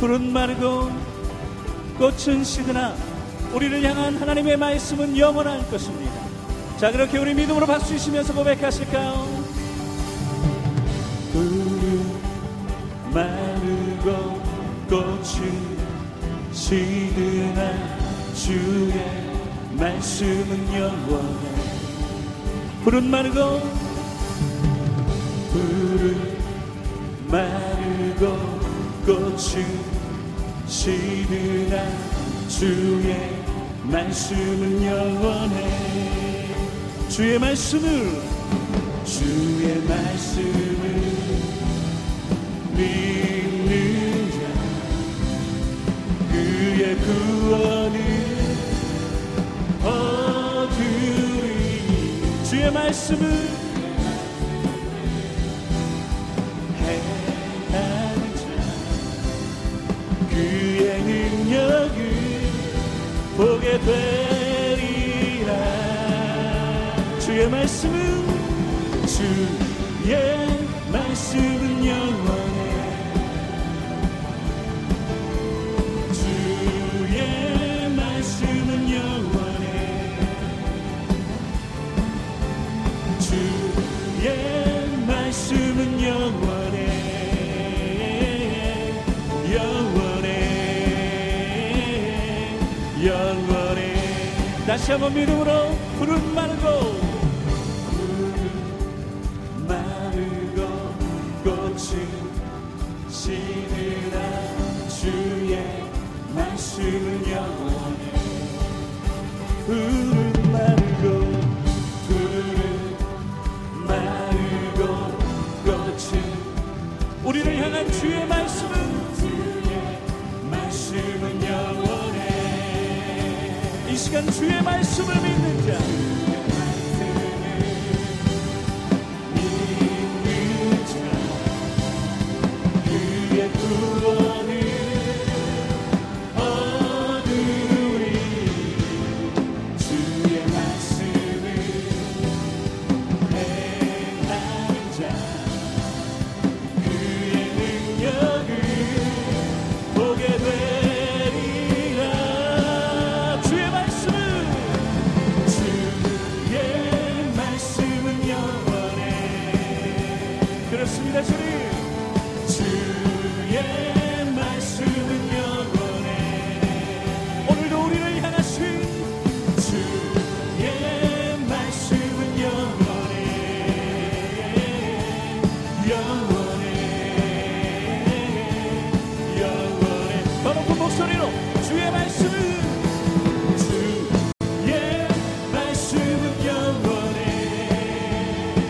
푸른 마르고 꽃은 시드나 우리를 향한 하나님의 말씀은 영원할 것입니다. 자, 그렇게 우리 믿음으로 박수 치시면서 고백하실까요? 푸른 마르고 꽃은 시드나 주의 말씀은 영원해. 푸른 마르고 꽃은 시드나 주의 말씀은 영원해. 주의 말씀을 믿는 자 그의 구원을 얻으리. 주의 말씀을 그의 능력을 보게 되리라. 주의 말씀은 영원해. 주의 말씀은 영원해. 다시 한번 믿음으로 푸른 마르고 꽃은 시드나 주의 말씀은 영원해. 푸른 마르고 꽃은 우리를 향한 주의 말씀은 영원해. 이 시간 주의 말씀을 믿는 자 구원을 얻으리. 주의 말씀을 행하는 자 그의 능력을 보게 되리라. 주의 말씀은 영원해. 그렇습니다. 주의 말씀은 영원해. 오늘도 우리를 향하신 주의 말씀은 영원해. 더 높은 목소리로 주의 말씀은 영원해.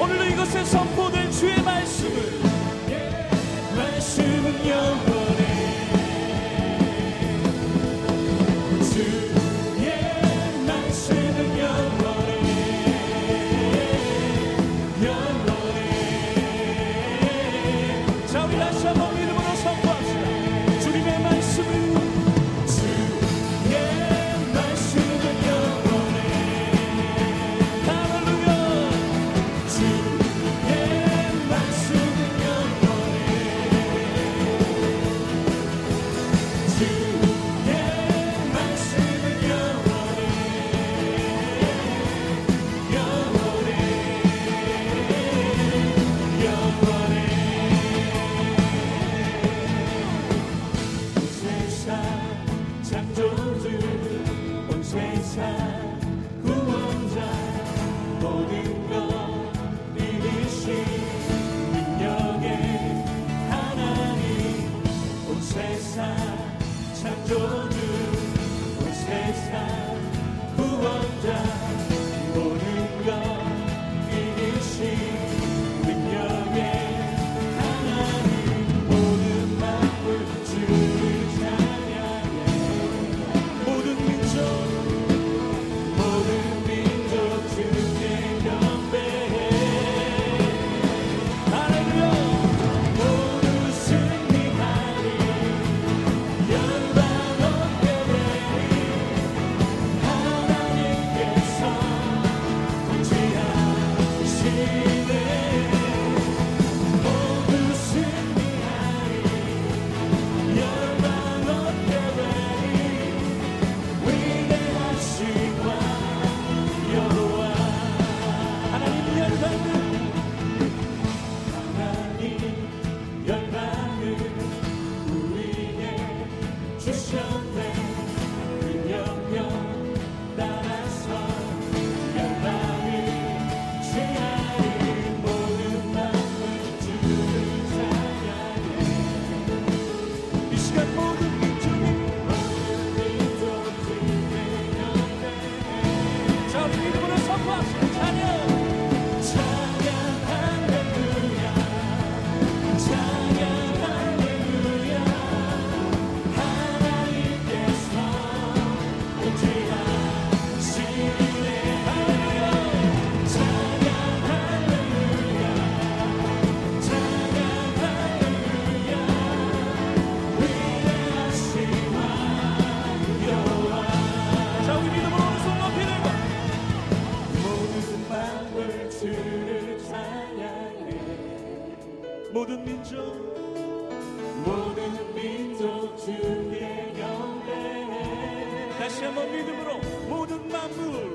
오늘도 이곳에 선포된 주의 말씀은 모든 민족 주께 경배해. 다시 한번 믿음으로 모든 만물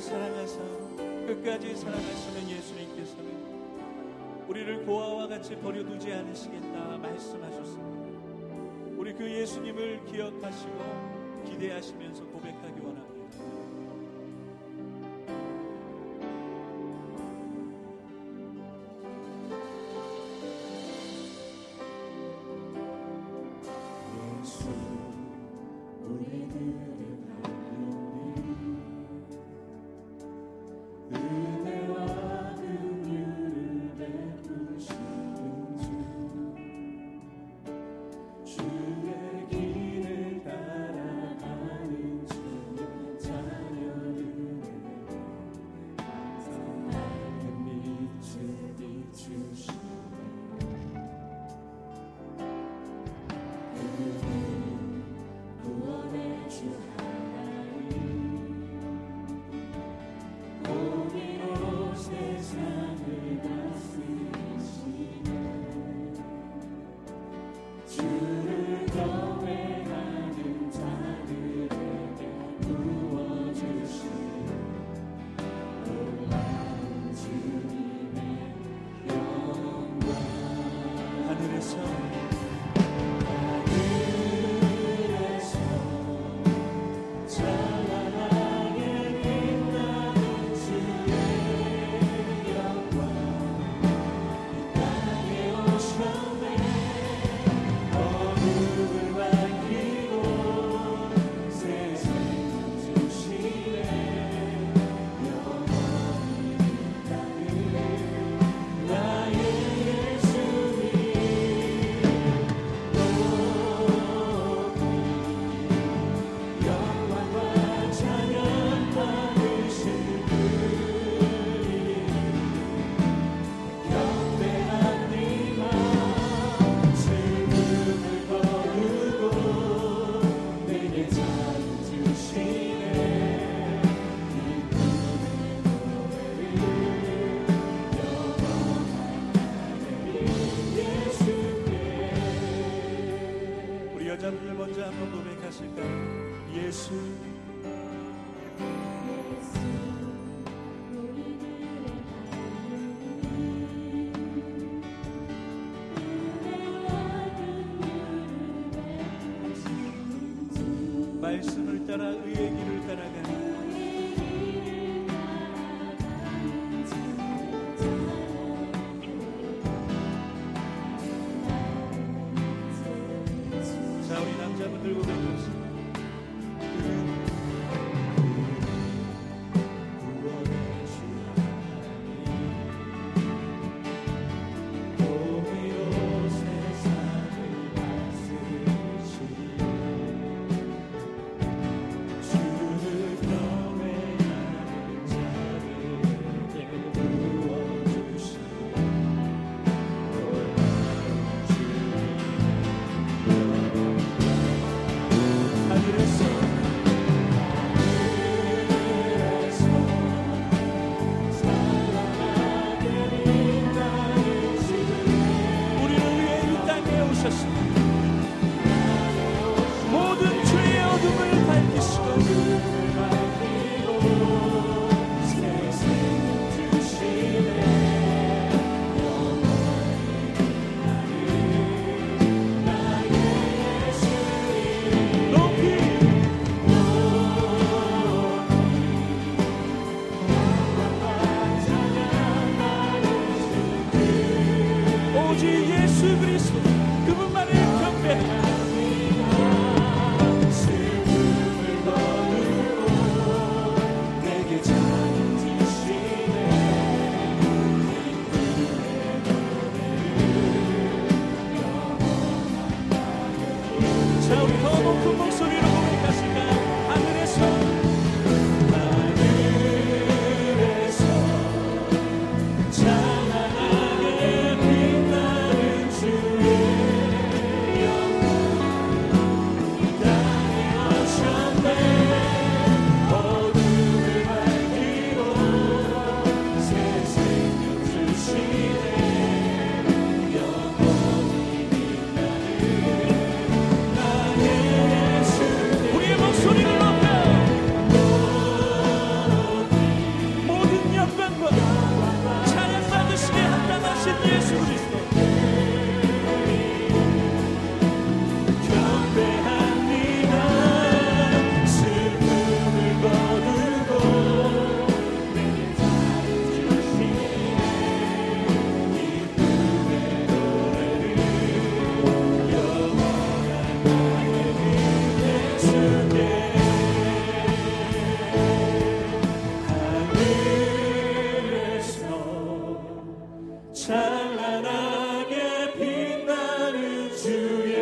사랑하사 끝까지 사랑하시는 예수님께서는 우리를 고아와 같이 버려두지 않으시겠다 말씀하셨습니다. 우리 그 예수님을 기억하시고 기대하시면서 고백하기 원합니다. 예수 우리를 주의 길을 따라가는 주님 여자분들 먼저 한번 고백하실까요? 예수, 말씀을 따라 의의 길을 따라가는 찬란하게 빛나는 주의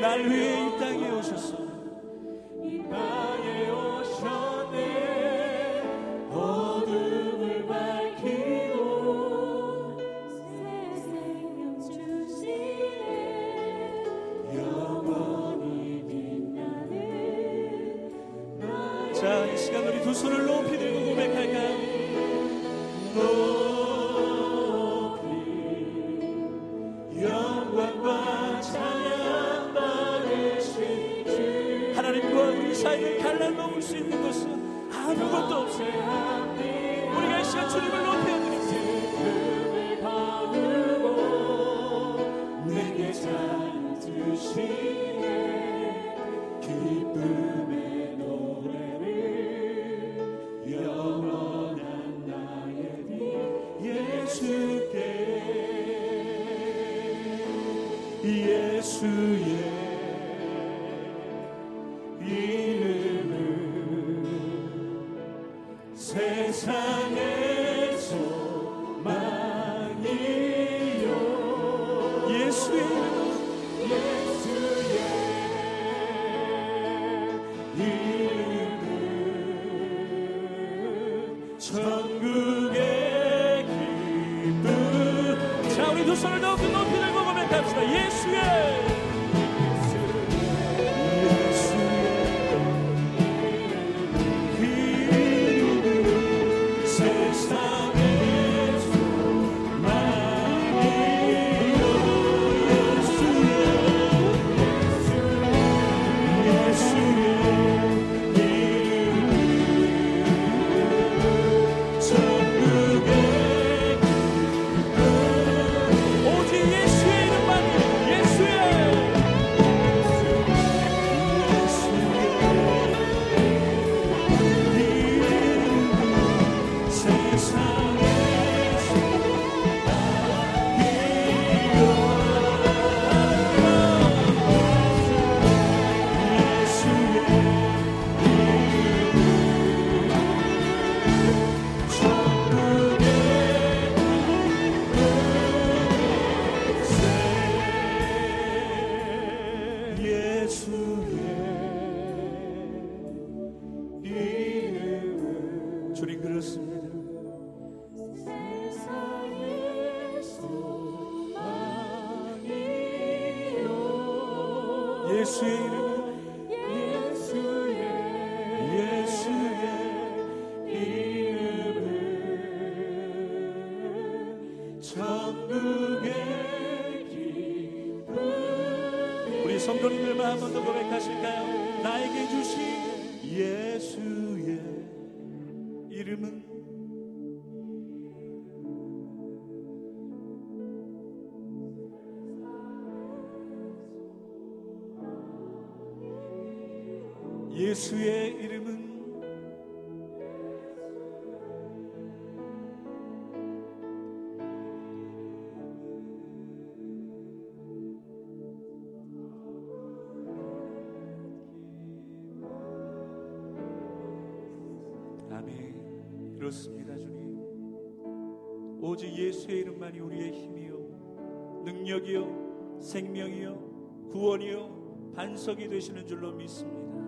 날 위해 이 땅에 오셨어. 이 땅에 오셨네. 어둠을 밝히고 새 생명 주시네. 영원히 빛나는 나의. 자, 이 시간 우리 두 손을 높이 들고 고백할까요? 사이를 갈라놓을 수 있는 것은 아무것도 없어요. 우리가 이 시간 주님을 높여드리세요. 예수의 이름은 세상의 소망이요. 예수의 이름은 천국의 기쁨. 자, 우리 두 손을 더 높이 들고 고백합시다. 예수의 성도님들만 한 번 더 고백하실까요? 나에게 주신 예수의 이름은 예수의 이름은 그렇습니다. 주님, 오직 예수의 이름만이 우리의 힘이요 능력이요 생명이요 구원이요 반석이 되시는 줄로 믿습니다.